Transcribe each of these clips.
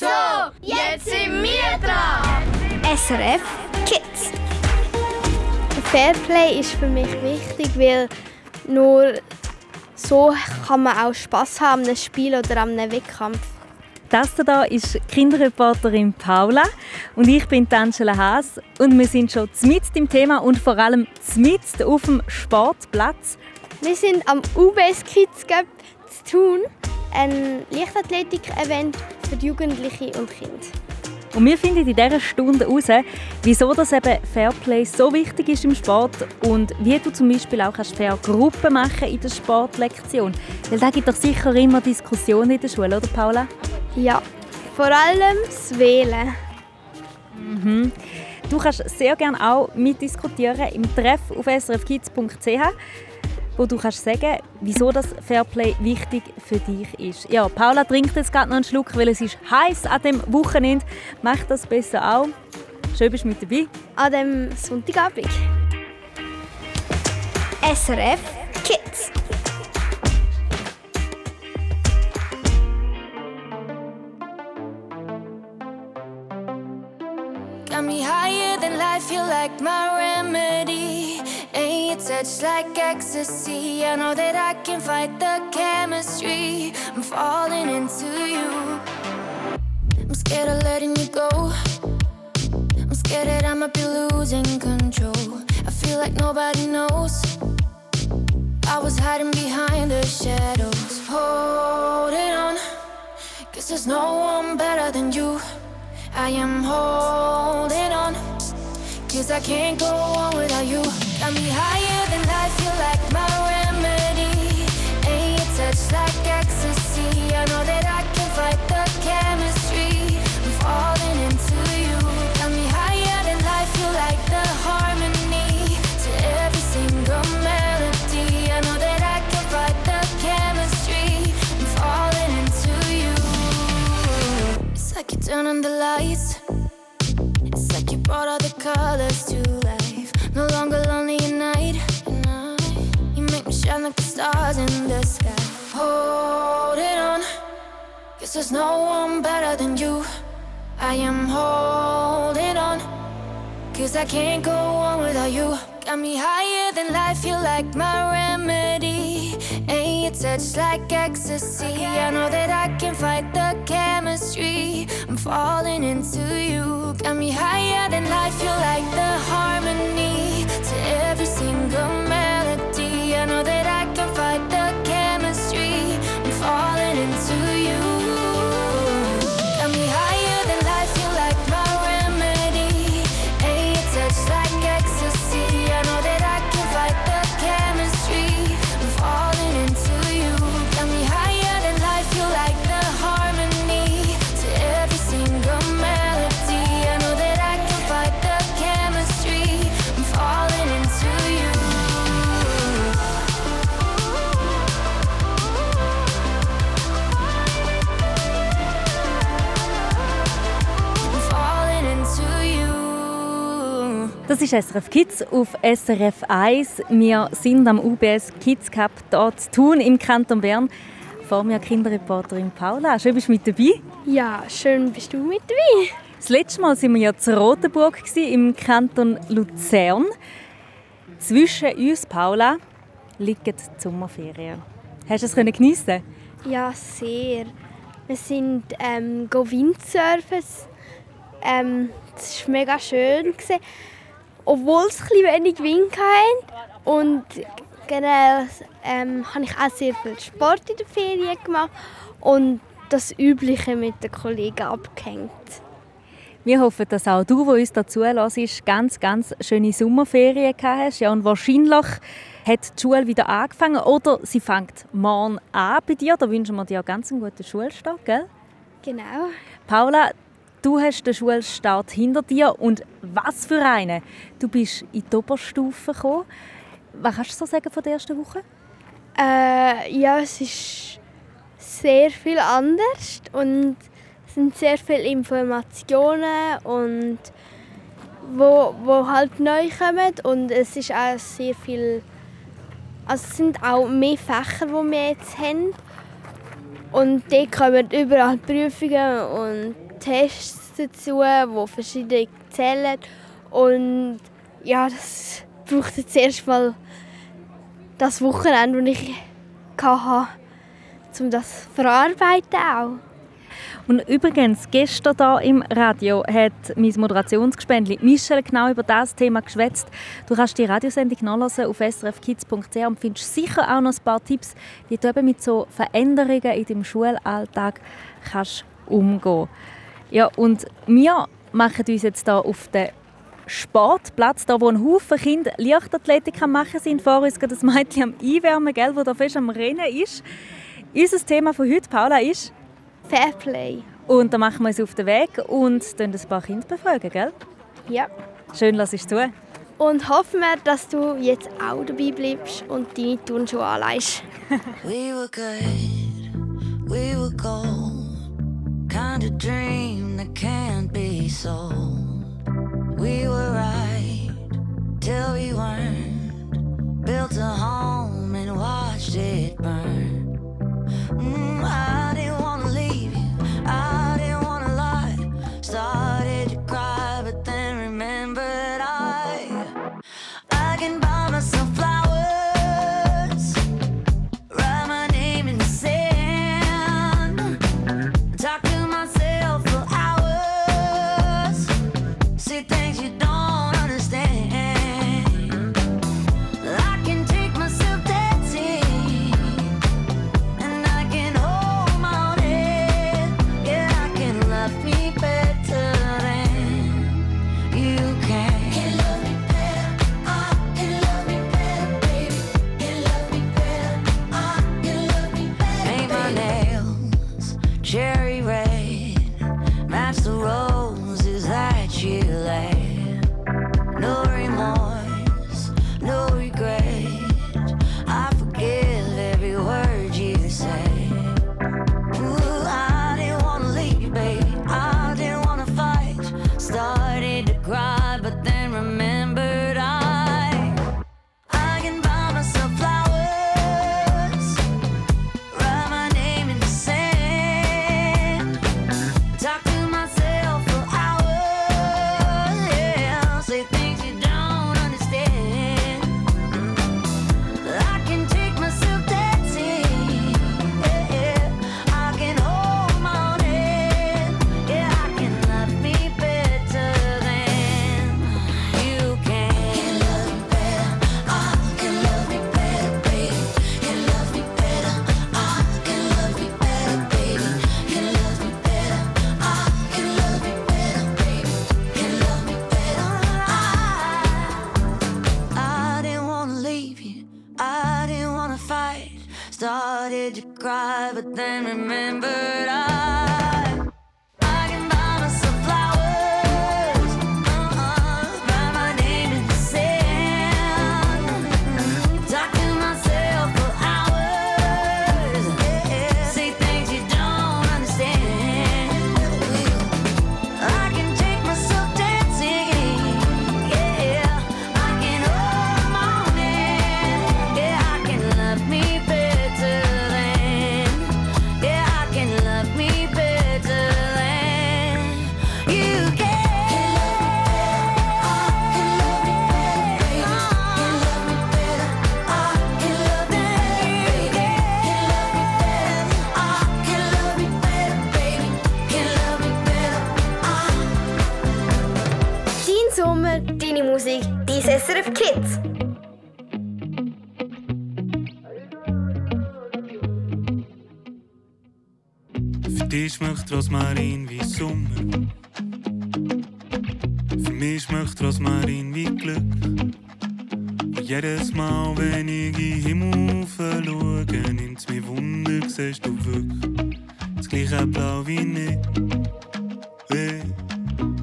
So, jetzt sind wir dran! SRF Kids. Fairplay ist für mich wichtig, weil nur so kann man auch Spass haben an einem Spiel oder an einem Wettkampf. Das hier ist Kinderreporterin Paula und ich bin Angela Haas und wir sind schon mitten im Thema und vor allem mitten auf dem Sportplatz. Wir sind am UBS Kids Cup in Thun, ein Leichtathletik-Event für Jugendliche und Kinder. Und wir finden in dieser Stunde heraus, wieso das eben Fairplay so wichtig ist im Sport und wie du zum Beispiel auch Fairgruppen machen in der Sportlektion. Weil da gibt es doch sicher immer Diskussionen in der Schule, oder Paula? Ja, vor allem das Wählen. Mhm. Du kannst sehr gerne auch mitdiskutieren im Treff auf srfkids.ch, wo du kannst sagen, wieso das Fairplay wichtig für dich ist. Ja, Paula trinkt jetzt gerade noch einen Schluck, weil es ist heiß an diesem Wochenende. Mach das besser auch. Schön, bist du mit dabei. An diesem Sonntagabend. SRF Kids. Got me higher than life, you like my remedy. And your touch like ecstasy. I know that I can fight the chemistry. I'm falling into you. I'm scared of letting you go. I'm scared that I might be losing control. I feel like nobody knows. I was hiding behind the shadows. Holding on, 'cause there's no one better than you. I am holding on, 'cause I can't go on without you. Got me higher than life, you're like my remedy. And your touch like ecstasy. I know that I can fight the chemistry. I'm falling into you. Got me higher than life, you're like the harmony to every single melody. I know that I can fight the chemistry. I'm falling into you. It's like you turn on the lights. It's like you brought all the colors to life. No longer lonely at night. You make me shine like the stars in the sky. Holding on, 'cause there's no one better than you. I am holding on, 'cause I can't go on without you. Got me higher than life, you're like my remedy. And your touch like ecstasy. I know that I can fight the chemistry. I'm falling into you. Got me higher than life, you're like the harmony to every single melody. I know that I can fight the chemistry. I'm falling into you. Got me higher than life, you're like my remedy. And your touch like ecstasy. I know that I can fight the chemistry. I'm falling into you. Got me higher than life, you're like the harmony to every single melody. I know that I can fight the chemistry. I'm falling into you. I'm falling into you. Das ist SRF Kids auf SRF 1. Wir sind am UBS Kids Cup hier zu Thun im Kanton Bern. Vor mir Kinderreporterin Paula. Schön, bist du mit dabei? Ja, schön bist du mit dabei. Das letzte Mal waren wir ja zu Rotenburg im Kanton Luzern. Zwischen uns, Paula, liegen die Sommerferien. Hast du es geniessen? Ja, sehr. Wir sind Windsurfen. Es war mega schön. Obwohl es ein bisschen wenig Wind hatte. Und generell habe ich auch sehr viel Sport in den Ferien gemacht und das Übliche mit den Kollegen abgehängt. Wir hoffen, dass auch du, der uns dazu hörst, ganz, ganz schöne Sommerferien gehabt hast. Ja, und wahrscheinlich hat die Schule wieder angefangen oder sie fängt morgen an bei dir. Da wünschen wir dir ganz einen guten Schulstart, gell? Genau. Paula, du hast den Schulstart hinter dir und was für einen. Du bist in die Oberstufe gekommen. Was kannst du so sagen von der ersten Woche? Ja, es ist sehr viel anders und es sind sehr viele Informationen und wo halt neu kommen und es ist auch sehr viel, also es sind auch mehr Fächer, die wir jetzt haben Und dort kommen überall Prüfungen und Tests dazu, die verschiedene zählen. Und ja, das braucht jetzt erstmal das Wochenende, das ich hatte, um das zu verarbeiten auch. Und übrigens, gestern hier im Radio hat mein Moderationsgespendli Michel genau über das Thema geschwätzt. Du kannst die Radiosendung nachlesen auf srfkids.ch und findest sicher auch noch ein paar Tipps, wie du eben mit so Veränderungen in deinem Schulalltag kannst umgehen. Ja, und wir machen uns jetzt hier auf den Sportplatz, da wo ein Haufen Kinder Leichtathletik machen sind. Vor uns geht das Mädchen am Einwärmen, gell, wo da fest am Rennen ist. Unser Thema von heute, Paula, ist Fairplay. Und dann machen wir uns auf den Weg und befragen ein paar Kinder, befragen, gell? Ja. Schön, lass es zu. Und hoffen wir, dass du jetzt auch dabei bleibst und deine Turnschuhe anlegst. We were good, we were gold, kind of dream that can't be sold. We were right, till we weren't, built a home and watched it burn. I didn't want to leave you, I didn't want to lie. Started to cry, but then remembered I can buy myself flowers, write my name in the sand, talk to myself for hours, see things you don't understand. I can take myself dancing, and I can hold my own head. Yeah, I can love me better than you can. Can love me better, I can love me better, baby. Can love me better, I can love me better. Paint my nails cherry red, match the roses that you laid. No remorse, no regret. I forgive every word you say. Ooh, I didn't want to leave you, baby. I didn't want to fight. Started to cry, but then remembered I can buy myself flowers, write my name in the sand, talk to myself for hours. Yeah, say things you don't understand. I can take myself dancing. Yeah, I can hold my own head. Yeah, I can love me better than you can. Can love me better. I can love me better, baby. Can love me better. I can love me better, baby. Can love me better. I can love me better, baby. Can love me better. I didn't want to leave you. I didn't want to fight. Started to cry, but then remembered I can buy myself flowers. Write my name in the sand. Talk to myself for hours. Yeah, say things you don't understand. I can take myself dancing. Yeah, I can hold my own hand. Yeah, I can love me better than. Yeah, I can love me better than you Dein Sommer, deine Musik, dein SRF Kids. Für dich schmeckt Rosmarin wie Sommer. Für mich schmeckt Rosmarin wie Glück. Und jedes Mal, wenn ich in den Himmel schaue, nimmt's mir Wunder, siehst du wirklich das gleiche Blau wie nicht. Hey.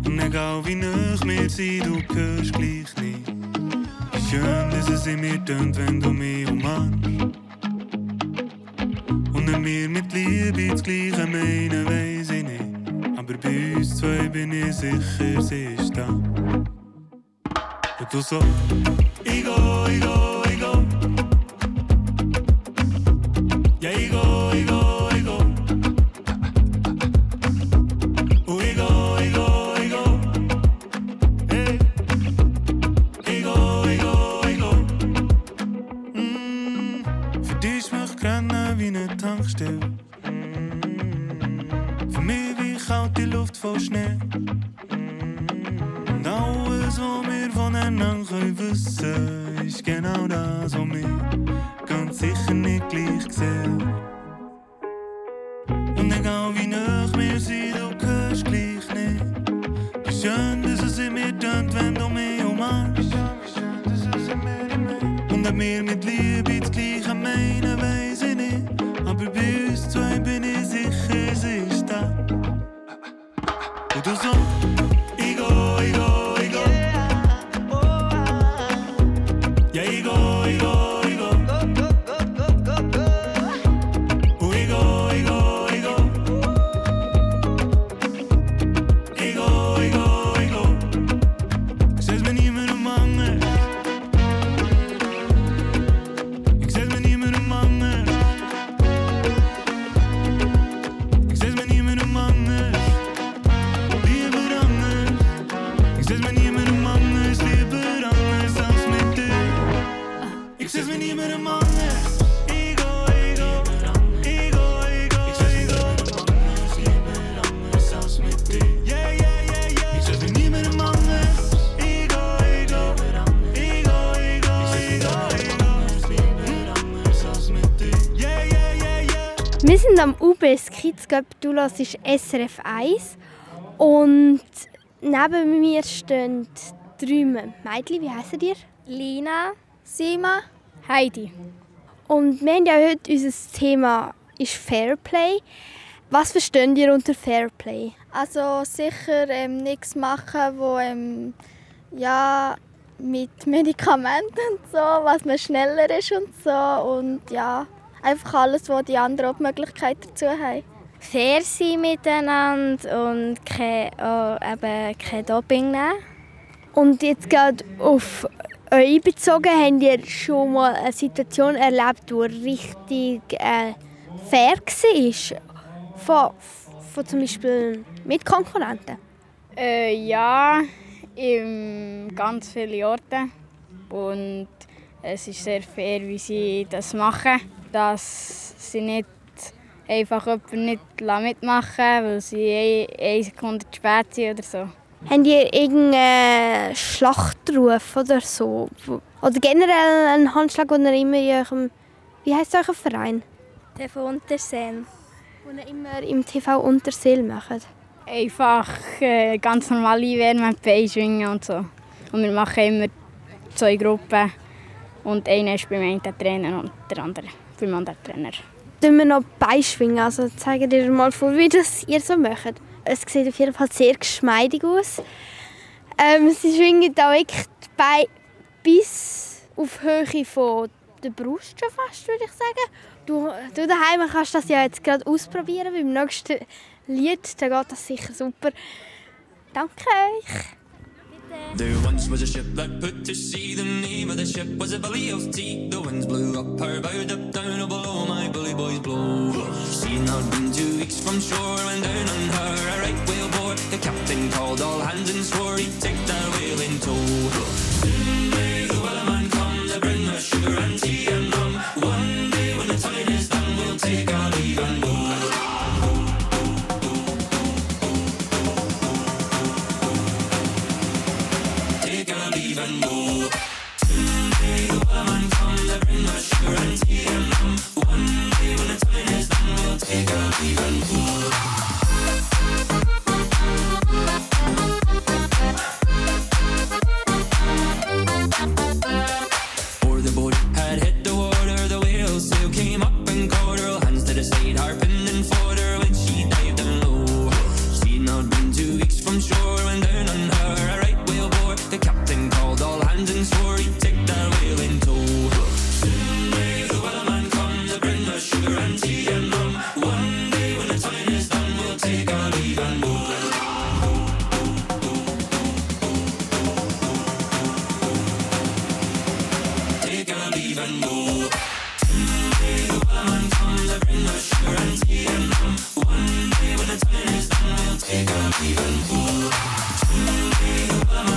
Und egal wie nah wir sind, du hörst gleich nicht. Wie schön, dass es in mir tönt, wenn du mich umarmst. Und wenn wir mit Liebe das Gleiche meinen, weiss ich nicht. Aber bei uns zwei bin ich sicher, sie ist da. Und du so, Igo, Igo, Igo. Ja, Igo, Igo, Igo. kalte Luft voll Schnee. Und alles, was wir voneinander wissen, ist genau das, was wir ganz sicher nicht gleich sehen. Und egal wie nah wir sind, du hörst gleich nicht. Wie schön, dass es in mir tönt, wenn du mich umarmst. Und ob wir mit Liebe das Gleiche meinen, weiss ich nicht. Aber bei uns zwei bin ich sicher, sie ist da. Und du so, ich go, ich go, ich go. Ja, ich go, ich go, ich go. Und ich go, ich go, ich go. Ich go, ich go, ich go. Ich seh's mir nicht mehr um Mangel. Ich seh's mir nicht mehr um Mangel. Ich seh's mir nicht mehr um Mangel. Lieber anders. Ich seh's mir nicht mehr um anders. Lieber anders als mit dir. Ich seh's mir nicht mehr um anders. Ich go, ich go. Ich go, ich go, ich go. Lieber anders als mit dir. Yeah, yeah, yeah, yeah. Ich seh's mir nicht mehr um anders. Ich go, ich go. Ich go, ich go, ich go, ich go. Lieber anders als mit dir. Yeah, yeah, yeah, yeah. Wir sind am UBS Kids Cup, du hörst SRF 1 und neben mir stehen 3 Mädchen, wie heissen ihr? Lina, Sima, Heidi. Und wir haben ja heute unser Thema ist Fairplay. Was versteht ihr unter Fairplay? Also sicher nichts machen, wo ja, mit Medikamenten und so, was man schneller ist und so. Und ja, einfach alles, wo die anderen auch die Möglichkeit dazu haben. Fair sein miteinander und kein Doping nehmen. Und jetzt gerade auf euch bezogen, habt ihr schon mal eine Situation erlebt, die richtig fair war? Von zum Beispiel Mitkonkurrenten? Ja, in ganz vielen Orten. Und es ist sehr fair, wie sie das machen. Dass sie nicht einfach jemanden nicht mitmachen lassen, weil sie 1 Sekunde zu spät sind oder so. Habt ihr irgendeinen Schlachtruf oder so? Oder generell einen Handschlag, den ihr immer in eurem... Wie heisst euer Verein? TV Untersehen. Den ihr immer im TV Untersehen macht? Einfach ganz normal einwärmen, Beischwingen und so. Und wir machen immer 2 Gruppen. Und einer ist beim einen Trainer und der andere beim anderen Trainer. Dann wir noch Beischwingen, also zeigen dir mal vor, wie das ihr so macht. Es sieht auf jeden Fall sehr geschmeidig aus. Sie schwingen da wirklich bis auf Höhe von der Brust schon fast, würde ich sagen. Du daheim kannst das ja jetzt gerade ausprobieren, beim nächsten Lied, da geht das sicher super. Danke euch. There once was a ship that put to sea. The name of the ship was a belly of tea. The winds blew up her bow, up down, oh blow, my bully boys blow. She had not been 2 weeks from shore when down on her a right whale bore. The captain called all hands and swore he'd take that whale in tow. Soon may the whaler man come to bring us sugar and tea and rum. One day when the time is done, we'll take our leave and go. Even more. Today the woman comes to bring us sugar and tea and rum. One day when the time is done, we'll take her even more. Before the boat had hit the water, the whale sail came up and caught her. Hands to the side, harping and fought her when she dived down low. She'd not been 2 weeks from shore when down on her a right whale bore. The captain called all hands and swore he'd take that whale in tow. Soon may the whaler man come to bring us sugar and tea and rum. One day when the time is done, we'll take our leave and go. Take our leave and go. Soon may the whaler man come to bring us sugar and tea and rum. One day when the time is done, we'll take our leave and go. Soon may the whaler man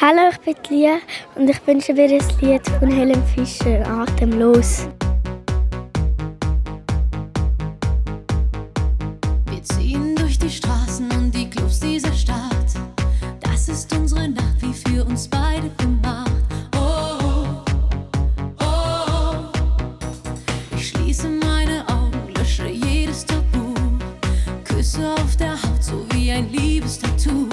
Hallo, ich bin Lia und ich wünsche mir ein Lied von Helen Fischer, Atemlos. Wir ziehen durch die Straßen und die Clubs dieser Stadt. Das ist unsere Nacht, wie für uns beide gemacht. Oh, oh, oh. Ich schließe meine Augen, lösche jedes Tabu. Küsse auf der Haut, so wie ein Liebes-Tattoo.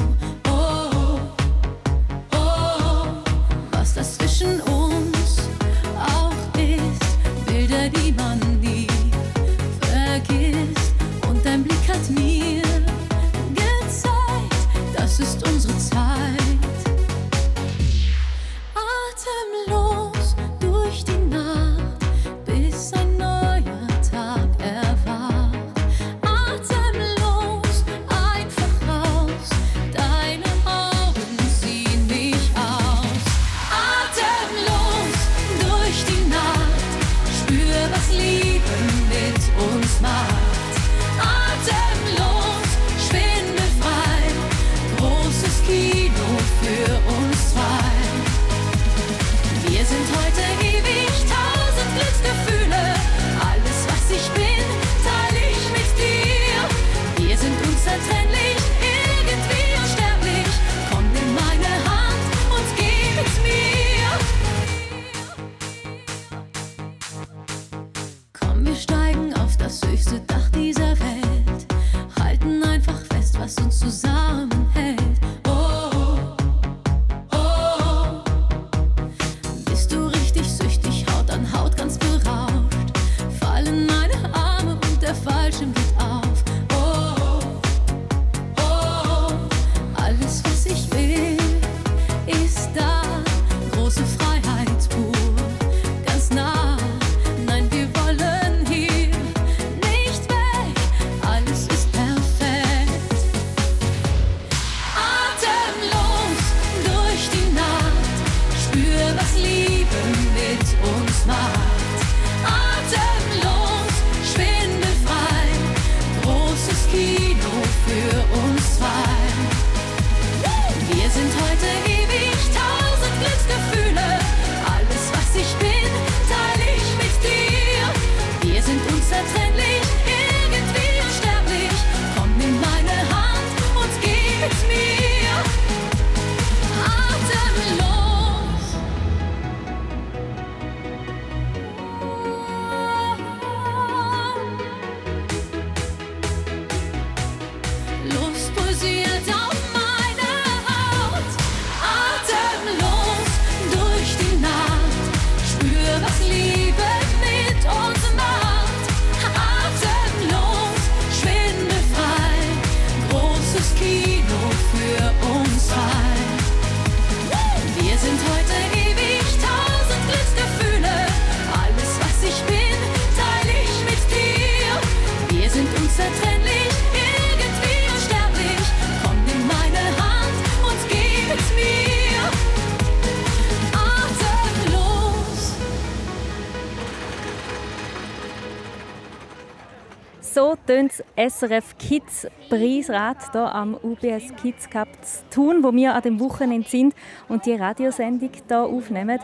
So tönt das SRF Kids Preisrad hier am UBS Kids Cup zu Thun, wo wir an dem Wochenende sind und die Radiosendung hier aufnehmen.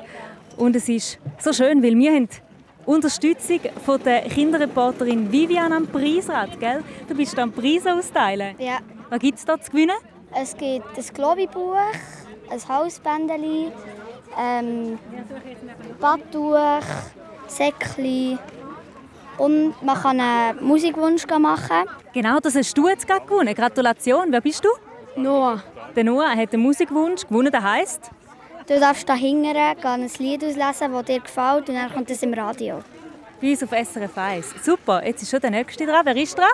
Und es ist so schön, weil wir haben Unterstützung von der Kinderreporterin Vivian am Preisrad, gell? Du bist am Preise austeilen. Ja. Was gibt es da zu gewinnen? Es gibt ein Globibuch, ein Halsbändeli, Badtuch, Säckchen. Und man kann einen Musikwunsch machen. Genau, das hast du jetzt gerade gewonnen. Gratulation, wer bist du? Noah. Der Noah hat einen Musikwunsch gewonnen, der heisst? Du darfst da hingehen, ein Lied auslesen, das dir gefällt, und dann kommt es im Radio. Bei uns auf SRF 1. Super, jetzt ist schon der Nächste dran. Wer ist dran?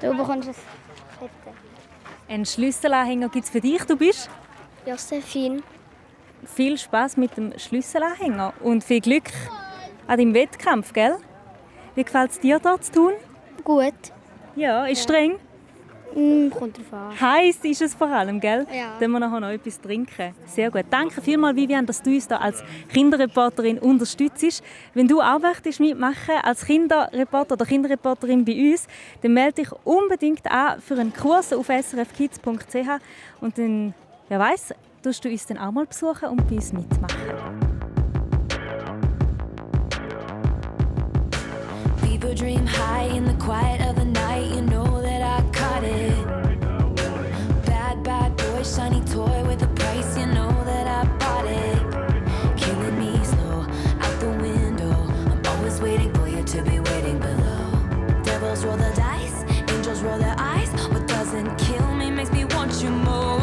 Du bekommst es. Einen Schlüsselanhänger gibt es für dich. Du bist? Josephine. Viel Spass mit dem Schlüsselanhänger und viel Glück an deinem Wettkampf, gell? Wie gefällt es dir, hier zu tun? Gut. Ja, ist streng? Kommt drauf an. Heiß ist es vor allem, gell? Ja. Dann wir nachher noch etwas trinken. Sehr gut. Danke vielmals, Vivian, dass du uns da als Kinderreporterin unterstützt. Wenn du auch möchtest mitmachen als Kinderreporter oder Kinderreporterin bei uns, dann melde dich unbedingt an für einen Kurs auf srfkids.ch und dann, wer weiss, darfst du uns dann auch mal besuchen und bei uns mitmachen. People dream high in the quiet of the night, you know that I caught it. Bad, bad boy, shiny toy with a price, you know that I bought it. Killing me slow, out the window, I'm always waiting for you to be waiting below. Devils roll the dice, angels roll their eyes, what doesn't kill me makes me want you more.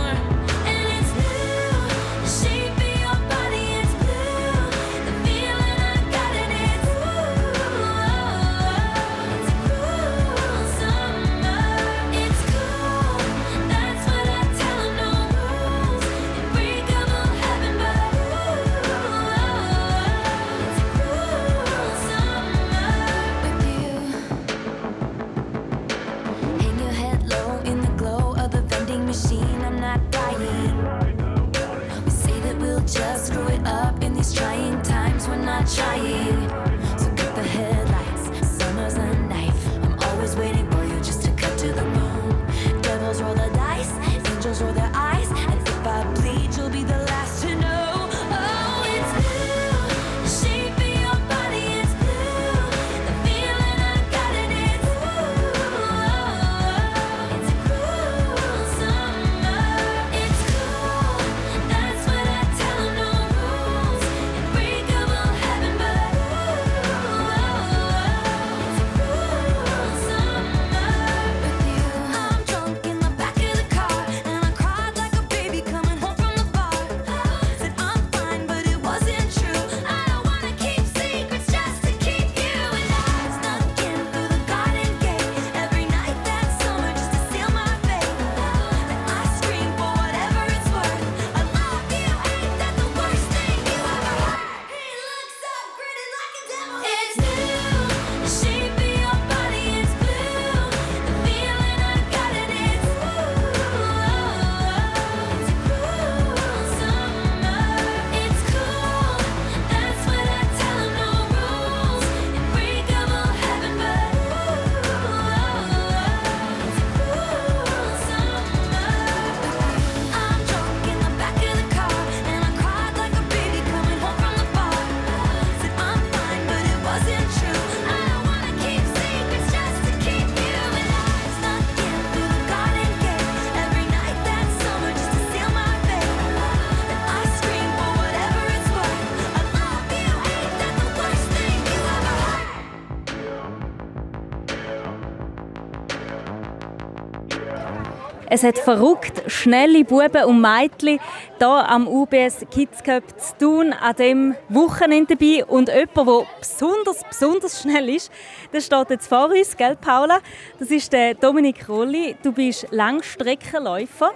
Es hat verrückt schnelle Buben und Mädchen hier am UBS Kids Cup zu tun, an diesem Wochenende dabei. Und jemand, der besonders schnell ist, der steht jetzt vor uns, gell, Paula? Das ist der Dominik Rolli. Du bist Langstreckenläufer.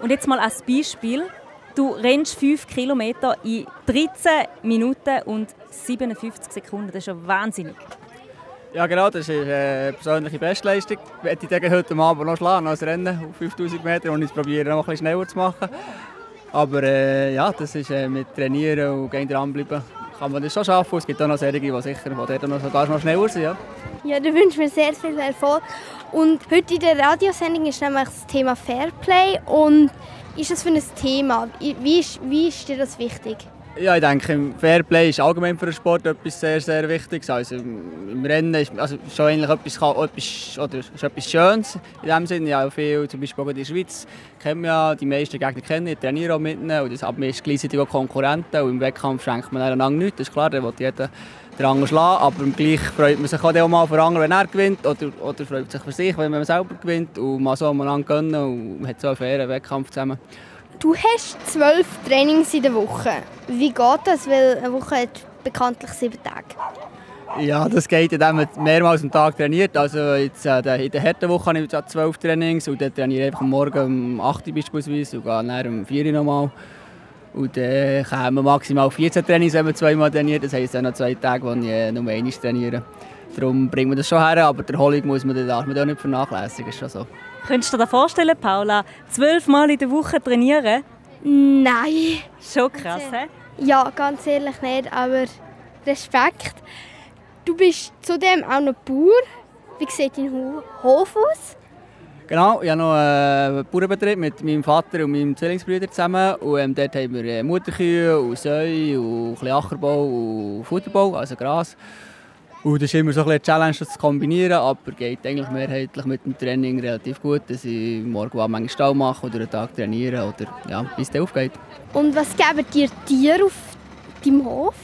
Und jetzt mal als Beispiel. Du rennst 5 Kilometer in 13 Minuten und 57 Sekunden. Das ist ja wahnsinnig. Ja genau, das ist eine persönliche Bestleistung. Ich möchte heute Abend noch schlagen als Rennen auf 5000 Meter und ich probiere noch ein bisschen schneller zu machen. Aber ja, das ist mit Trainieren und dranbleiben kann man das schon schaffen. Es gibt auch noch solche, die sicher noch sogar noch schneller sind. Ja, ja, da wünsche ich mir sehr viel Erfolg. Und heute in der Radiosendung ist nämlich das Thema Fairplay. Und ist das für ein Thema? Wie ist dir das wichtig? Ja, ich denke, Fairplay ist allgemein für den Sport etwas sehr, sehr Wichtiges. Also im Rennen ist, also schon eigentlich etwas Schönes in dem Sinne. Ja, viel, zum Beispiel auch in der Schweiz kennen wir ja die meisten Gegner kennen, ich trainiere auch mit ihnen. Und das hat meist gleichzeitig auch Konkurrenten. Und im Wettkampf schenkt man einander nichts, das ist klar, da will jeder den anderen schlagen. Aber gleich freut man sich auch mal für den anderen, wenn er gewinnt. Oder freut sich für sich, wenn man selber gewinnt. Und man so einander gönnen und man hat so einen fairen Wettkampf zusammen. Du hast 12 Trainings in der Woche. Wie geht das? Weil eine Woche hat bekanntlich 7 Tage. Ja, das geht, indem man mehrmals am Tag trainiert. Also jetzt, in der harten Woche habe ich 12 Trainings und dann trainiere ich einfach am Morgen um 8 Uhr beispielsweise und gehe dann um 4 Uhr nochmal. Und dann kommen maximal 14 Trainings, wenn man zweimal trainiert. Das heisst, dann noch 2 Tage, wo ich nur einmal trainiere. Darum bringen wir das schon her, aber die Erholung darf man auch nicht vernachlässigen. Ist schon so. Könntest du dir vorstellen, Paula, 12 Mal in der Woche trainieren? Nein. Schon krass, hä? Ja, ganz ehrlich nicht, aber Respekt. Du bist zudem auch noch Bauer. Wie sieht dein Hof aus? Genau, ich habe noch einen Bauernbetrieb mit meinem Vater und meinem Zwillingsbruder zusammen. Und dort haben wir Mutterkühe, und Säue, und ein bisschen Ackerbau und Futterbau, also Gras. Und das ist immer so eine Challenge, das zu kombinieren, aber geht eigentlich mehrheitlich mit dem Training relativ gut, dass ich morgen eine Menge Stall mache oder einen Tag trainieren oder ja, bis es aufgeht. Und was geben dir Tiere auf deinem Hof?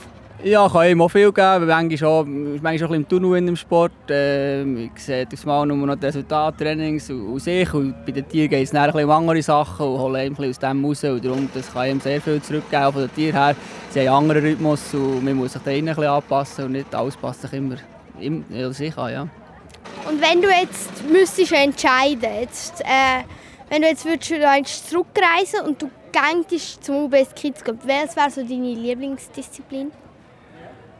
Ja, kann ich ihm auch viel geben. Manchmal auch im Tunnel im Sport. Ich sehe das Mal nur noch die Resultate, Trainings aus sich. Und bei den Tieren geht es dann ein bisschen um andere Sachen und hole ein bisschen aus dem raus. Und darum, das kann ich ihm sehr viel zurückgeben von den Tieren her. Sie haben einen anderen Rhythmus und man muss sich da ein bisschen anpassen und nicht alles passt sich immer sich an. Ja. Und wenn du jetzt müsstest entscheiden, wenn du jetzt würdest zurückreisen und du gängtest zum UBS Kids Cup, was wäre so deine Lieblingsdisziplin?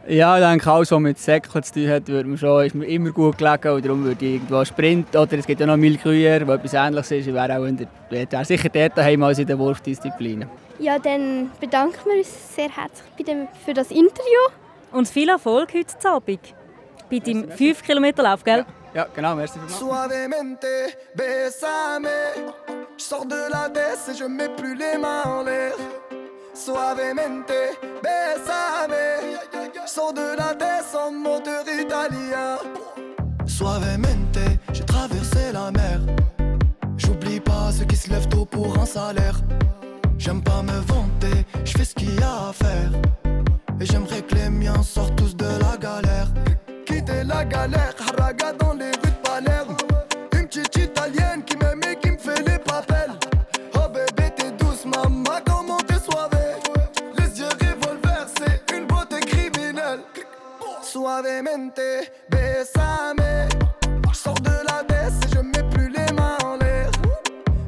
Ja, ich denke, alles, was mit Säckeln zu tun hat, ist mir immer gut gelegen. Und darum würde ich irgendwo sprinten. Oder es gibt ja noch Milchkühe, wo etwas Ähnliches ist. Ich wäre sicher dort daheim als in der Wurfdisziplin. Ja, dann bedanken wir uns sehr herzlich für das Interview. Und viel Erfolg heute Abend bei deinem 5-Kilometer-Lauf, gell? Ja, genau. Merci für Suavemente, besame. Je sors de la tête en moteur italien. Suavemente, j'ai traversé la mer. J'oublie pas ceux qui se lèvent tôt pour un salaire. J'aime pas me vanter, je fais ce qu'il y a à faire. Et j'aimerais que les miens sortent tous de la galère. Quitter la galère, haraga dans les rues de Palerme. Une petite italienne qui m'aime et qui me fait les papels. Oh bébé t'es douce maman, comment t'es suave. Suavemente, besame. Je sors de la baisse et je mets plus les mains en l'air.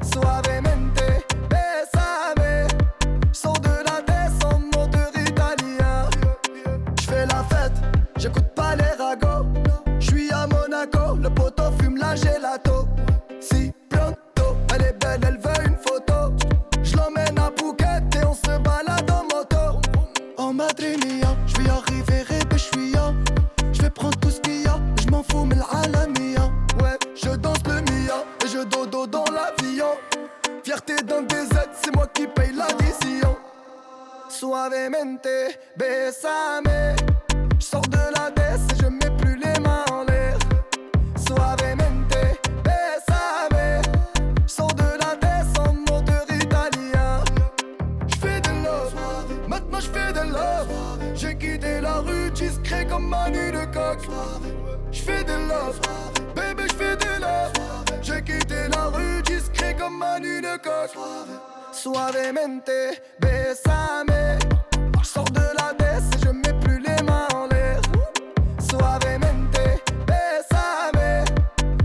Suavemente, besame. Je sors de la baisse en moteur italien. Je fais la fête, j'écoute pas les ragots. Je suis à Monaco, le poteau fume la gelato. Si pronto, elle est belle, elle veut une photo. Je l'emmène à Phuket et on se balade en moto. En Madrinia, je vais arriver réfléchir. Prendre tout ce qu'il y a, je m'en fous mais l'Alamia. Ouais, je danse le Mia et je dodo dans l'avion. Fierté d'un désert, c'est moi qui paye l'addition. Suavemente, besame. Je sors de la baisse et je mets plus les mains en l'air. Suavemente, besame. Je sors de la baisse en moteur italien. Je fais de love, maintenant je fais de love. J'ai quitté la rue discret comme Manu de Coq. Je fais de love, bébé je fais de love. J'ai quitté la rue discret comme Manu de Coq. Suavemente, besame. Je sors de la baisse et je mets plus les mains en l'air. Suavemente, besame.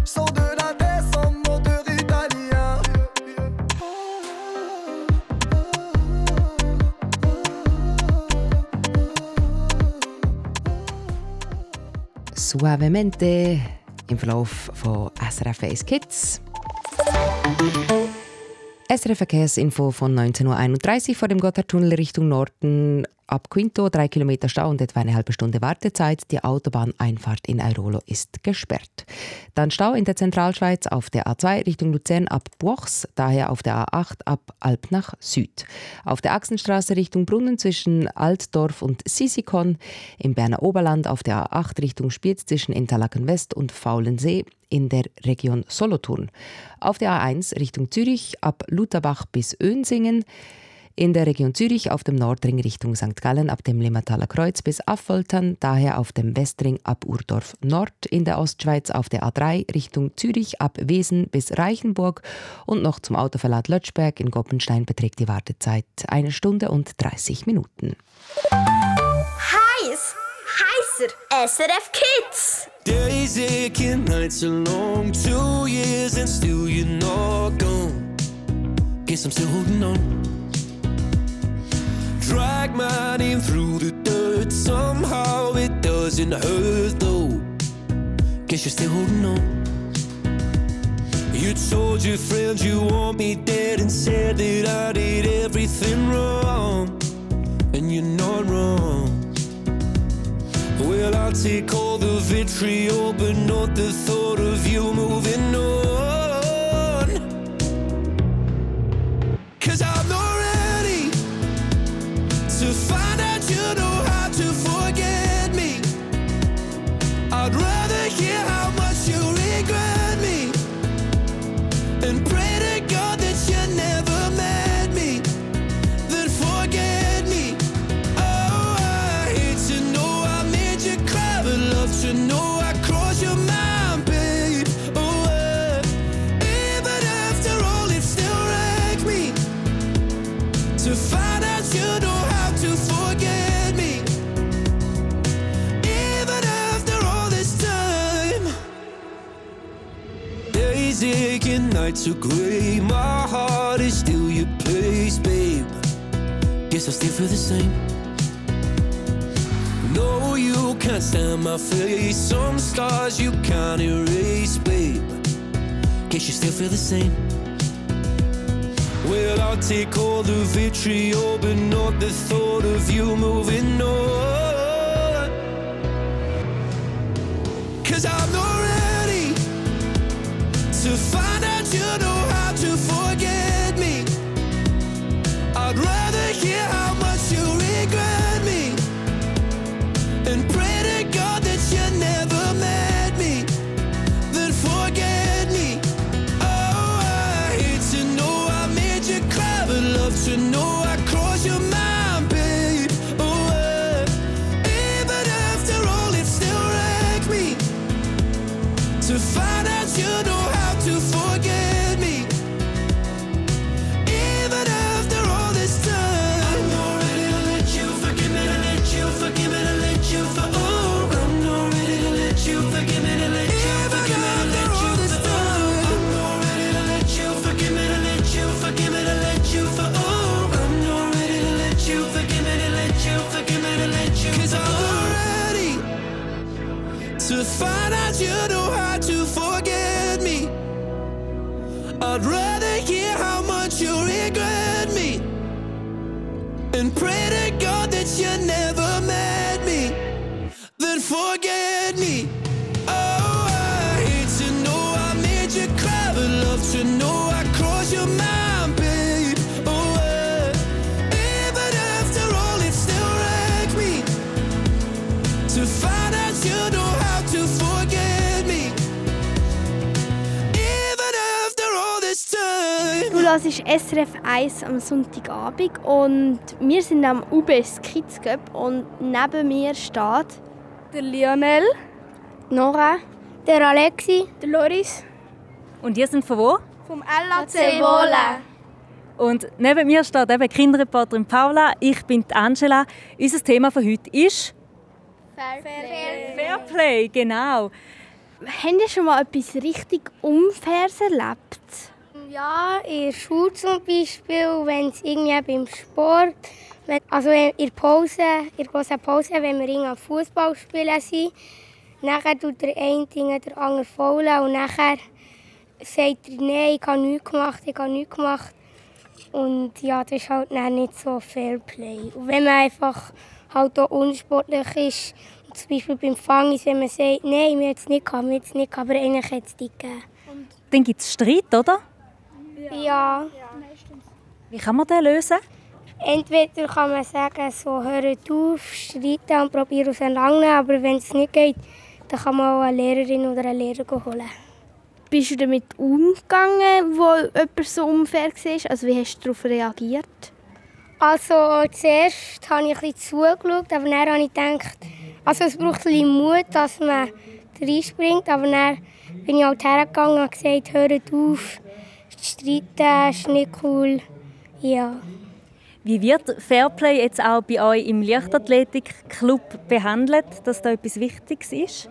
Je sors de la baisse en moteur italien. Suavemente im Verlauf von SRF1 Kids. SRF Verkehrsinfo von 19.31 Uhr vor dem Gotthardtunnel Richtung Norden. Ab Quinto 3 Kilometer Stau und etwa eine halbe Stunde Wartezeit. Die Autobahneinfahrt in Airolo ist gesperrt. Dann Stau in der Zentralschweiz auf der A2 Richtung Luzern ab Buchs, daher auf der A8 ab Alpnach Süd. Auf der Achsenstraße Richtung Brunnen zwischen Altdorf und Sisikon. Im Berner Oberland auf der A8 Richtung Spiez zwischen Interlaken West und Faulensee in der Region Solothurn. Auf der A1 Richtung Zürich ab Luterbach bis Oensingen. In der Region Zürich auf dem Nordring Richtung St. Gallen ab dem Limmataler Kreuz bis Affoltern, daher auf dem Westring ab Urdorf Nord, in der Ostschweiz auf der A3 Richtung Zürich ab Wesen bis Reichenburg und noch zum Autoverlad Lötschberg in Goppenstein beträgt die Wartezeit 1 Stunde und 30 Minuten. Heiß! Heißer! SRF Kids! Days aching, nights are long, 2 years and still you're not gone. Guess I'm still holding on. Drag my name through the dirt. Somehow it doesn't hurt though. guess you're still holding on. You told your friends you want me dead and said that I did everything wrong, and you're not wrong. Well, I'll take all the vitriol, but not the thought of you moving on. 'Cause I'm not ready to find out you know how to forget me. I'd rather hear how much you regret me and pray to God that you never met me, then forget me. Oh, I hate to know I made you cry, but love to know I crossed your mind, babe. Oh, even after all, it still wrecked me to find out you know how to forget me. Even after all this time, days aching, nights are grey. My heart is still your place, babe. Guess I still feel the same. No, you can't stand my face. Some scars you can't erase, babe. Guess you still feel the same. Well, I'll take all the vitriol, but not the thought of you moving on. 'Cause I'm not ready to find out you know how to forget me. I'd rather hear how much you regret me and pray to God that you never met me, then forget me. Oh, I hate to know I made you cry, but love to know I crossed your mind, babe. Oh, even after all, it still wrecked me to find out you know how to forget me. Even after all this time, I'm not ready to let you forgive me, to let you forgive me, to let you forgive me. Oh, I'm not ready to let you forgive me, to let you forgive me, to let you forgive me. Oh, I'm not ready to let you forgive me, to let you forgive me, to let you forgive me. Oh, I'm not ready to let you forgive me, to let you forgive me, to let you. 'Cause I'm not ready to find out you know how to forget me. I'd rather hear how much you regret me and pray to God that you never met me, then forget me. Oh, I hate to know I made you cry, but love to know I crossed your mind, babe. Oh, even after all, it still wrecked me to find out you know how to forget me. Even after all this time. Du hörst SRF 1 am Sonntagabend und wir sind am UBS Kids Cup und neben mir steht der Lionel, Nora, der Alexi, der Loris Und ihr sind von wo? vom LAC Wohlen. Und neben mir steht eben Kinderreporterin Paula. Ich bin die Angela. Unser Thema von heute ist Fairplay, genau. Habt ihr schon mal etwas richtig Unfaires erlebt? Ja, in der Schule zum Beispiel, wenn es irgendwie beim Sport, also in der grossen Pause, wenn wir irgendwie Fußball spielen sind, nachher tut der eine den anderen faulen und nachher sagt er, nein, ich habe nichts gemacht. Und ja, das ist halt dann nicht so Fairplay. Und wenn man einfach halt auch unsportlich ist, und zum Beispiel beim Fang ist, wenn man sagt, nein, wir haben es nicht gehabt, aber eigentlich hat es dich gegeben. Dann gibt es Streit, oder? Ja. Wie kann man den lösen? Entweder kann man sagen, so hört auf, streiten und probieren auseinanderzunehmen, aber wenn es nicht geht, dann kann man auch eine Lehrerin oder einen Lehrer holen. Bist du damit umgegangen, wo jemand so unfair war? Also wie hast du darauf reagiert? Also zuerst habe ich ein bisschen zugeschaut, aber dann habe ich gedacht, also es braucht ein bisschen Mut, dass man reinspringt, aber dann bin ich halt hergegangen und gesagt, hört auf, streiten ist nicht cool. Ja. Wie wird Fairplay jetzt auch bei euch im Leichtathletik-Club behandelt, dass da etwas Wichtiges ist?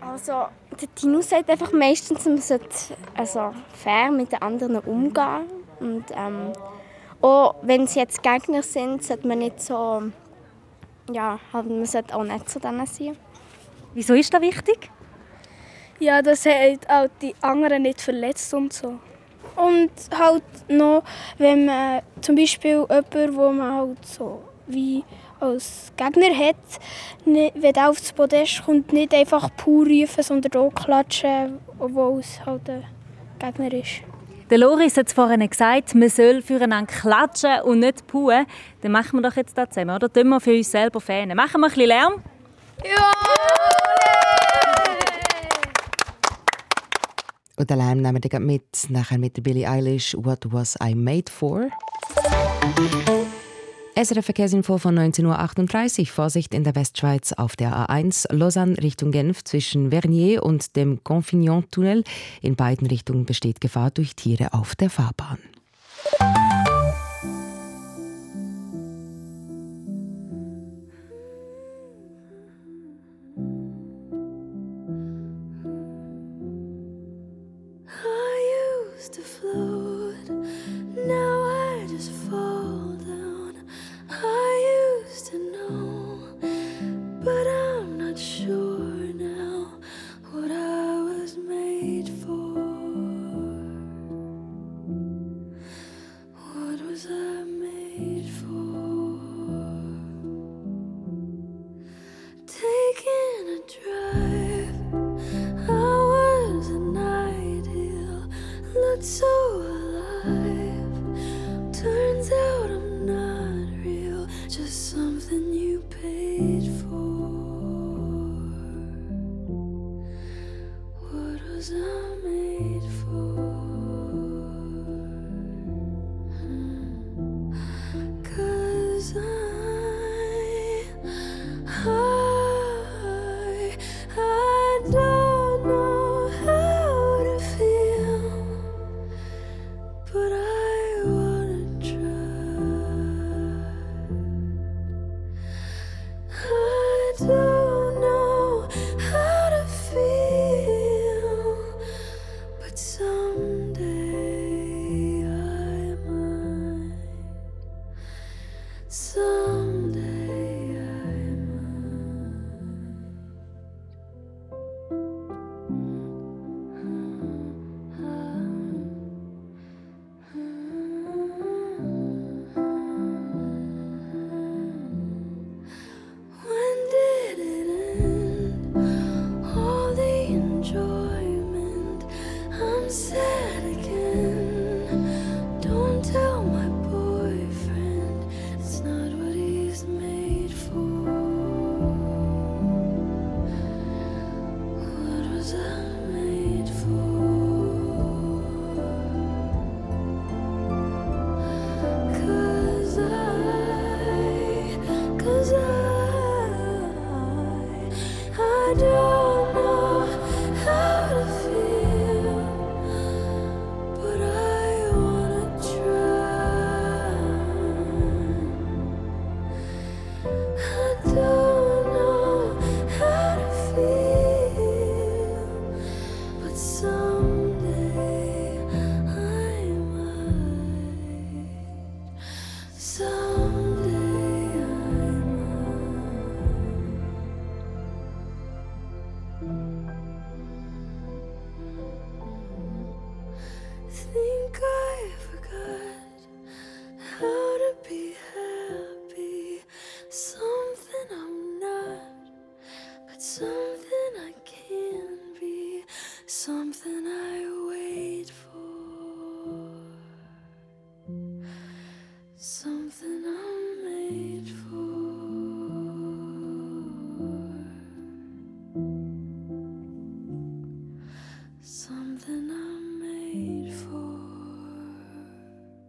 Also, der Tinus sagt einfach meistens, man sollte also fair mit den anderen umgehen. Und auch wenn sie jetzt Gegner sind, sollte man nicht so, ja, man sollte auch nicht zu denen sein. Wieso ist das wichtig? Ja, das hat auch die anderen nicht verletzt und so. Und halt noch, wenn man zum Beispiel jemanden, wo man halt so wie als Gegner hat, nicht, wenn er auf das Podest kommt, nicht einfach pur rufen, sondern auch klatschen, obwohl es halt ein Gegner ist. Der Loris hat es vorhin gesagt, man soll füreinander klatschen und nicht puhen. Dann machen wir doch jetzt das zusammen, oder? Tun wir für uns selber Fähne. Machen wir ein bisschen Lärm? Ja! Und den Lärm nehmen wir dann mit. Nachher mit der Billie Eilish, «What was I made for?» SRF Verkehrsinfo von 19.38 Uhr. Vorsicht in der Westschweiz auf der A1 Lausanne Richtung Genf zwischen Vernier und dem Confignon-Tunnel. In beiden Richtungen besteht Gefahr durch Tiere auf der Fahrbahn.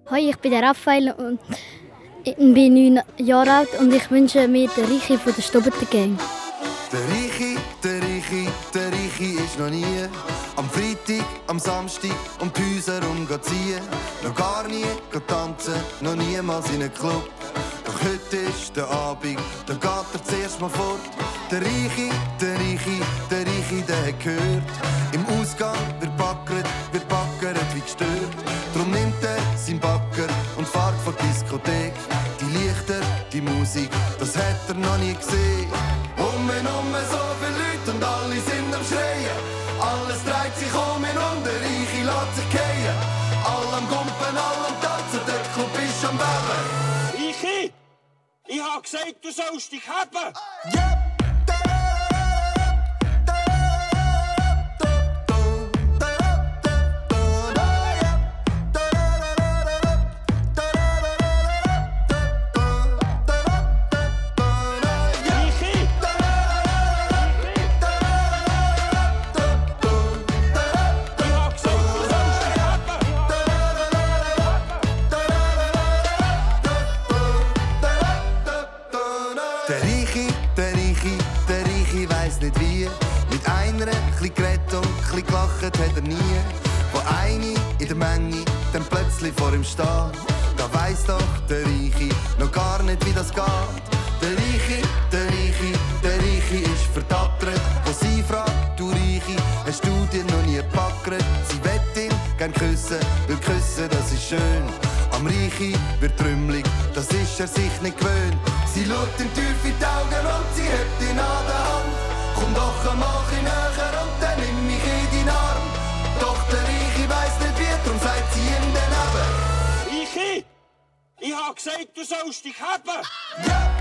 Hi, ich bin der Raphael und ich bin 9 Jahre alt und ich wünsche mir den Richi von der Stubberten Gang. Der Richi ist noch nie am Freitag, am Samstag um die Häuser rumziehen. Noch gar nie tanzen, noch niemals in einen Club. Doch heute ist der Abend, da geht er zuerst mal fort. Der Richi, der hat gehört. Im Ausgang wird backert wie gestört. Drum nimmt er seinen Backer und fährt vor die Diskothek. Die Lichter, die Musik, das hat er noch nie gesehen. Um so viele Leute und alle sind am Schreien. habe gesagt, du sollst dich haben. Yeah. Hat er nie, wo eine in der Menge dann plötzlich vor ihm steht. Da weiss doch der Richi noch gar nicht, wie das geht. Der Richi ist verdattert. Wo sie fragt, du Richi, hast du dir noch nie gepackert? Sie wett ihn gern küssen, weil küssen, das ist schön. Am Richi wird trümmelig, das ist er sich nicht gewöhnt. Sie schaut ihm tief in die Augen und sie hebt ihn an der Hand. Komm doch, mach ihn näher und dann nimm mich in deinen Arm. Doch der Richi weiss nicht wie, drum sagt sie ihm den Eben. Richi, ich hab gesagt, du sollst dich haben. Yeah.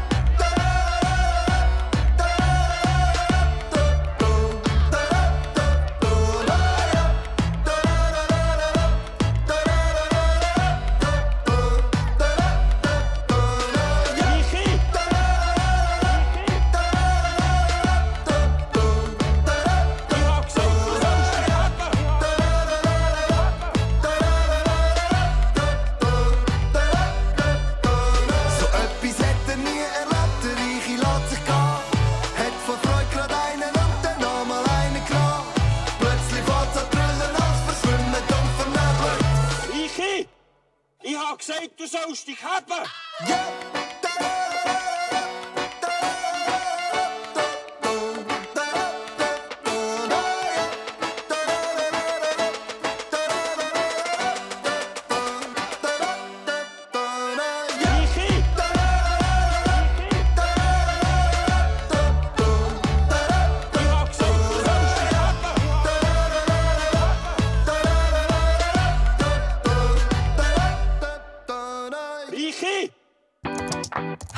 Du sollst dich haben! Yeah.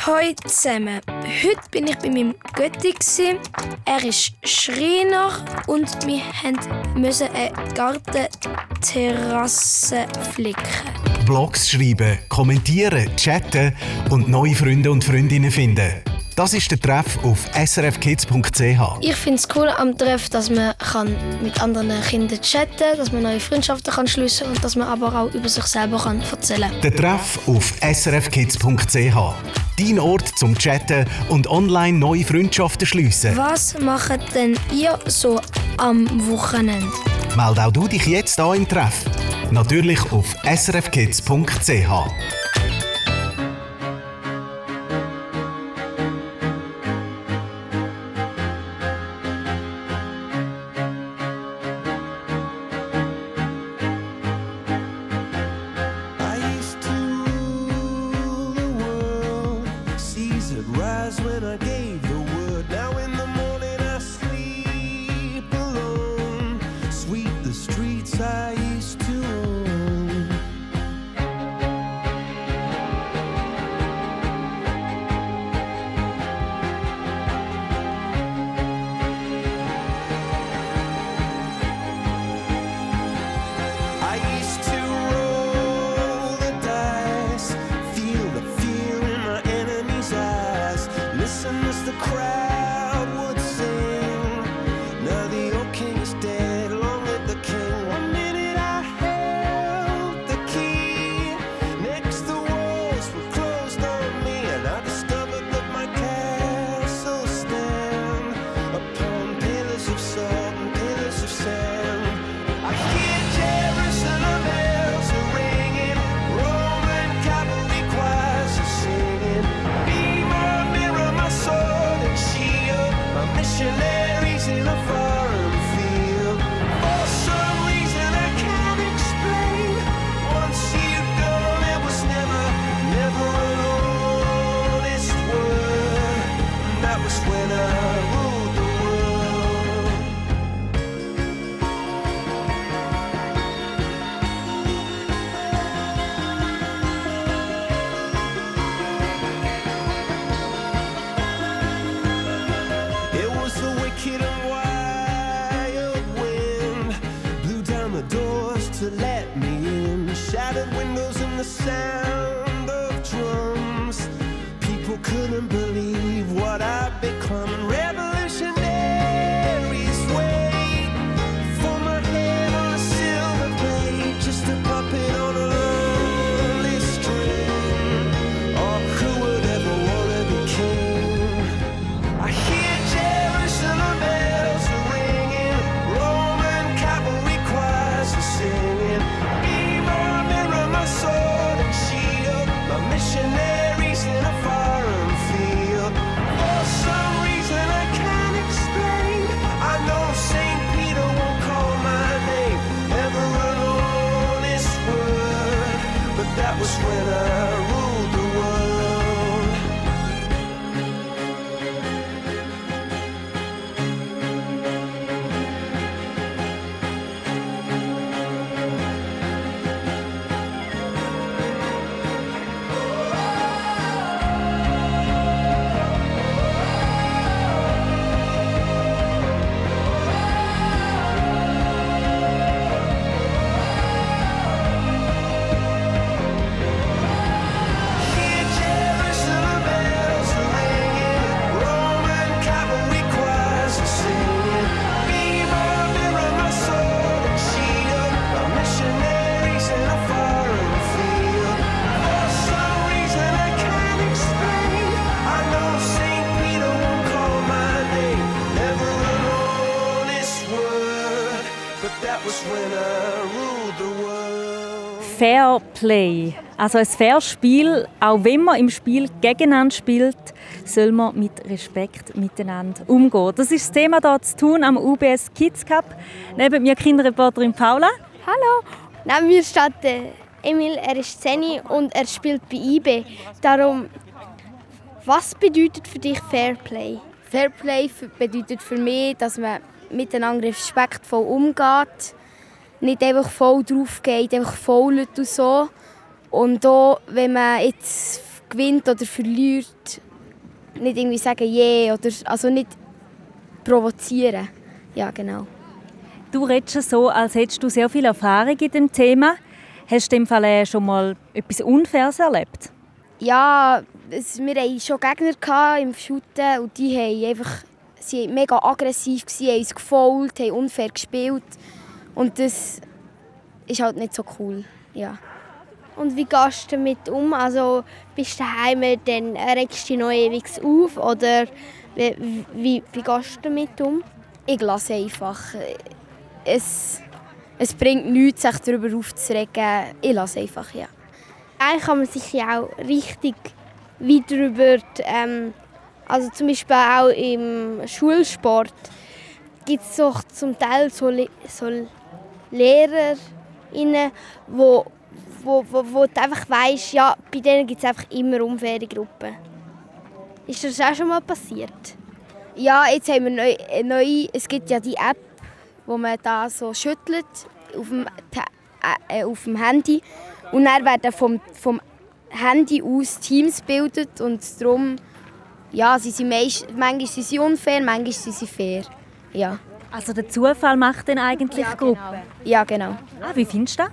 Hallo zusammen, heute bin ich bei meinem Götti. Er ist Schreiner und wir mussten eine Gartenterrasse flicken. Blogs schreiben, kommentieren, chatten und neue Freunde und Freundinnen finden. Das ist der Treff auf srfkids.ch. Ich finde es cool am Treff, dass man mit anderen Kindern chatten kann, dass man neue Freundschaften schliessen kann und dass man aber auch über sich selber erzählen kann. Der Treff auf srfkids.ch. Dein Ort zum Chatten und online neue Freundschaften schliessen. Was macht denn ihr so am Wochenende? Meld auch du dich jetzt an im Treff. Natürlich auf srfkids.ch. I used to own. the sound of drums. People couldn't believe what I'd become. Revolutionaries wait for my head on a silver plate, just a puppet on a lonely string. Oh, who would ever want to be king? I hear Jerusalem bells are ringing, Roman cavalry choirs are singing. Be my mirror, my sword and shield, my missionaries in a foreign field. For some reason I can't explain, I know St. Peter won't call my name ever alone this word, but that was when I ruled the world. Hear Jerusalem bells are ringing, Roman cavalry choirs are singing. Be my mirror, my sword and shield, my missionaries in a foreign field. For some reason I can't explain, I know St. Peter won't call my name, never alone this word, but that was when I ruled the world. Fair Play. Also ein faires Spiel, auch wenn man im Spiel gegeneinander spielt, soll man mit Respekt miteinander umgehen. Das ist das Thema hier zu tun am UBS Kids Cup. Neben mir Kinderreporterin Paula. Hallo, neben mir steht Emil, er ist 10 und er spielt bei IB. Darum, was bedeutet für dich Fairplay? Fairplay bedeutet für mich, dass man miteinander respektvoll umgeht, nicht einfach voll drauf geht, einfach voll Leute und so. Und auch, wenn man jetzt gewinnt oder verliert, nicht irgendwie sagen «yeah» oder also nicht provozieren. Ja, genau. Du redest so, als hättest du sehr viel Erfahrung in dem Thema. Hast du in dem Fall schon mal etwas Unfaires erlebt? Ja, wir hatten schon Gegner im Shooten und die waren mega aggressiv, haben uns gefoult, haben unfair gespielt. Und das ist halt nicht so cool. Ja. Und wie gehst du damit um? Also bist du daheim, dann regst du dich noch ewig auf? Oder wie gehst du damit um? Ich lasse einfach. Es bringt nichts, sich darüber aufzuregen. Ich lasse einfach, ja. Eigentlich kann man sich ja auch richtig weit darüber... also zum Beispiel auch im Schulsport gibt es doch zum Teil so LehrerInnen, wo du einfach weisst, ja, bei denen gibt es einfach immer unfaire Gruppen. Ist das auch schon mal passiert? Ja, jetzt haben wir neu es gibt ja die App, wo man da so schüttelt auf dem Handy und dann werden vom Handy aus Teams gebildet und darum, ja, sie sind manchmal sind sie unfair, manchmal sind sie fair. Ja. Also der Zufall macht dann eigentlich ja, Gruppen? Genau. Ja, genau. Ah, wie findest du das?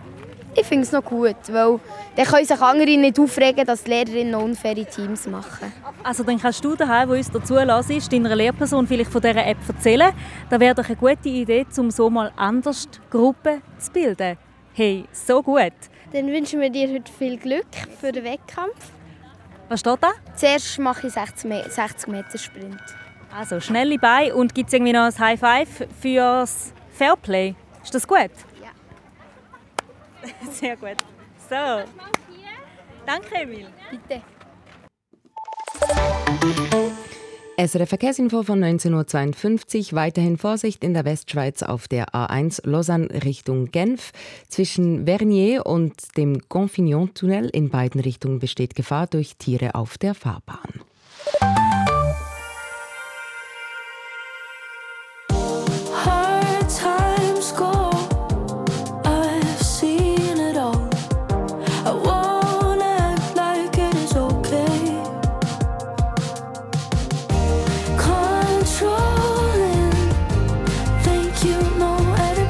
Ich finde es noch gut, weil dann können sich andere nicht aufregen, dass die Lehrerinnen noch unfaire Teams machen. Also dann kannst du daheim, wo uns dazu lässt, deiner Lehrperson vielleicht von dieser App erzählen. Das wäre doch eine gute Idee, um so mal anders Gruppen zu bilden. Hey, so gut! Dann wünschen wir dir heute viel Glück für den Wettkampf. Was steht da? Zuerst mache ich 60-Meter-Sprint. Also schnelle Beine und gibt es irgendwie noch ein High-Five fürs Fairplay? Ist das gut? Sehr gut. So. Danke, Emil. Bitte. SRF Verkehrsinfo von 19.52 Uhr. Weiterhin Vorsicht in der Westschweiz auf der A1 Lausanne Richtung Genf. Zwischen Vernier und dem Confignon-Tunnel in beiden Richtungen besteht Gefahr durch Tiere auf der Fahrbahn.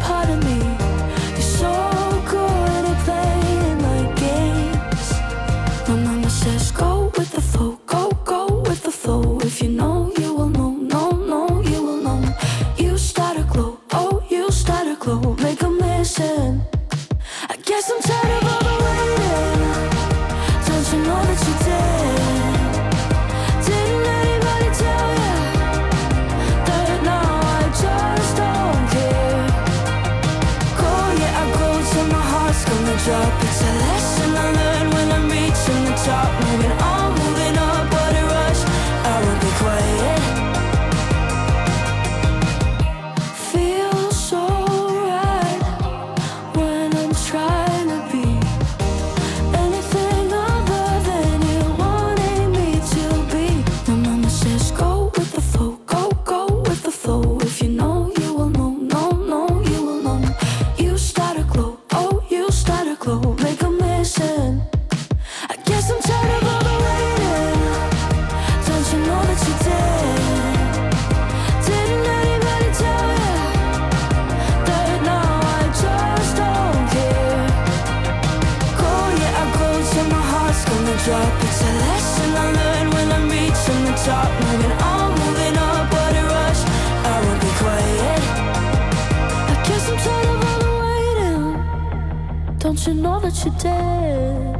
Part of me, you're so good at playing my game. with the flow, go, go with the flow. If you know, you will know, no, no, you will know. You start a glow, oh, you start a glow. Make 'em listen. I guess I'm tired of all the waiting. Don't you know that you did? Didn't anybody tell you that now I just don't care? Go, yeah, I go till my heart's gonna drop. It's a lesson I learned when I'm reaching the top. Moving on, moving up, what a rush. I won't be quiet. Feels so right when I'm trying to be anything other than you wanting me to be. My mama says go with the flow, go, go with the flow. If you know, you will know, no, no, you will know. You start a glow, oh, you start a glow. Make 'em listen. I guess I'm tired of all the waiting. Don't you know that you did? Didn't anybody tell you that now I just don't care? Go, yeah, I go till my heart's gonna drop. It's a lesson I learned when I'm reaching the top. Moving on, moving up, what a rush. I won't be quiet. I guess I'm tired of all the waiting. Don't you know that you did?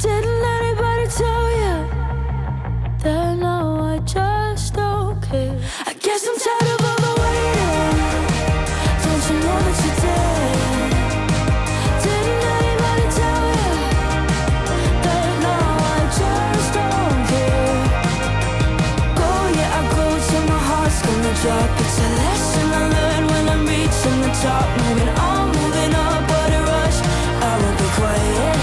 Didn't anybody tell you that now I just don't care? I guess I'm tired of all the waiting. Don't you know that you did? Didn't anybody tell you that now I just don't care? Go, yeah, I go till my heart's gonna drop. It's a lesson I learned when I'm reaching the top. Moving on, moving up, what a rush. I won't be quiet.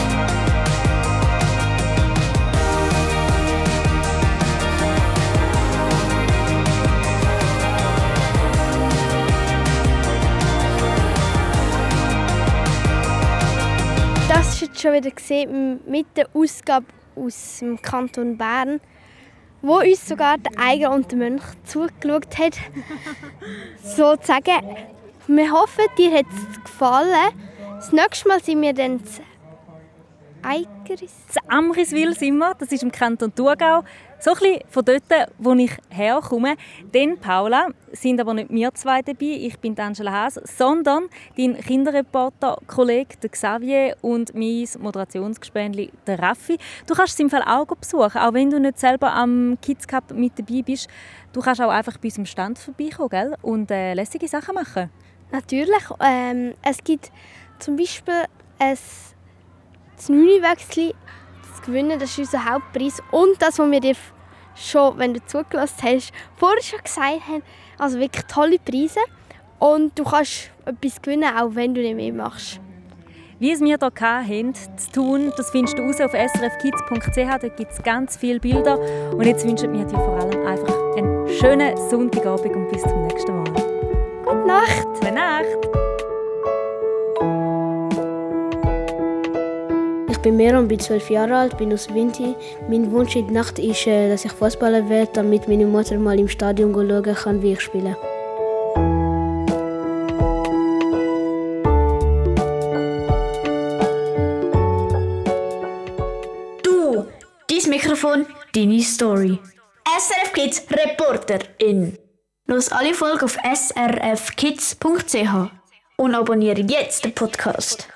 Das ist jetzt schon wieder gesehen mit der Ausgabe aus dem Kanton Bern, wo uns sogar der Eiger und der Mönch zugeschaut hat, sozusagen. Wir hoffen, dir hat es gefallen. Das nächste Mal sind wir dann zu Eigeris. Zu Amriswil sind wir, das ist im Kanton Thurgau. So ein bisschen von dort, wo ich herkomme. Denn, Paula, sind aber nicht wir zwei dabei, ich bin Angela Haas, sondern dein Kinderreporter-Kollege Xavier und mein Moderationsgespendli Raffi. Du kannst es im Fall auch besuchen, auch wenn du nicht selber am Kids Cup mit dabei bist. Du kannst auch einfach bei uns am Stand vorbeikommen, gell? Und lässige Sachen machen. Natürlich. Es gibt zum Beispiel ein Znüni-Wechsel zu gewinnen, das ist unser Hauptpreis. Und das, was wir dir schon, wenn du zugelassen hast, vorher schon gesagt haben, also wirklich tolle Preise. Und du kannst etwas gewinnen, auch wenn du nicht mehr machst. Wie es wir hier hatten, zu tun, das findest du raus auf srfkids.ch. Dort gibt es ganz viele Bilder. Und jetzt wünschen wir dir vor allem einfach einen schönen Sonntagabend und bis zum nächsten Mal. Gute Nacht! Gute Nacht! Ich bin Meron, bin 12 Jahre alt, bin aus Vinti. Mein Wunsch in der Nacht ist, dass ich Fußballer werde, damit meine Mutter mal im Stadion schauen kann, wie ich spiele. Du, dein Mikrofon, deine Story. SRF Kids Reporterin. Los alle Folgen auf srfkids.ch und abonniere jetzt den Podcast.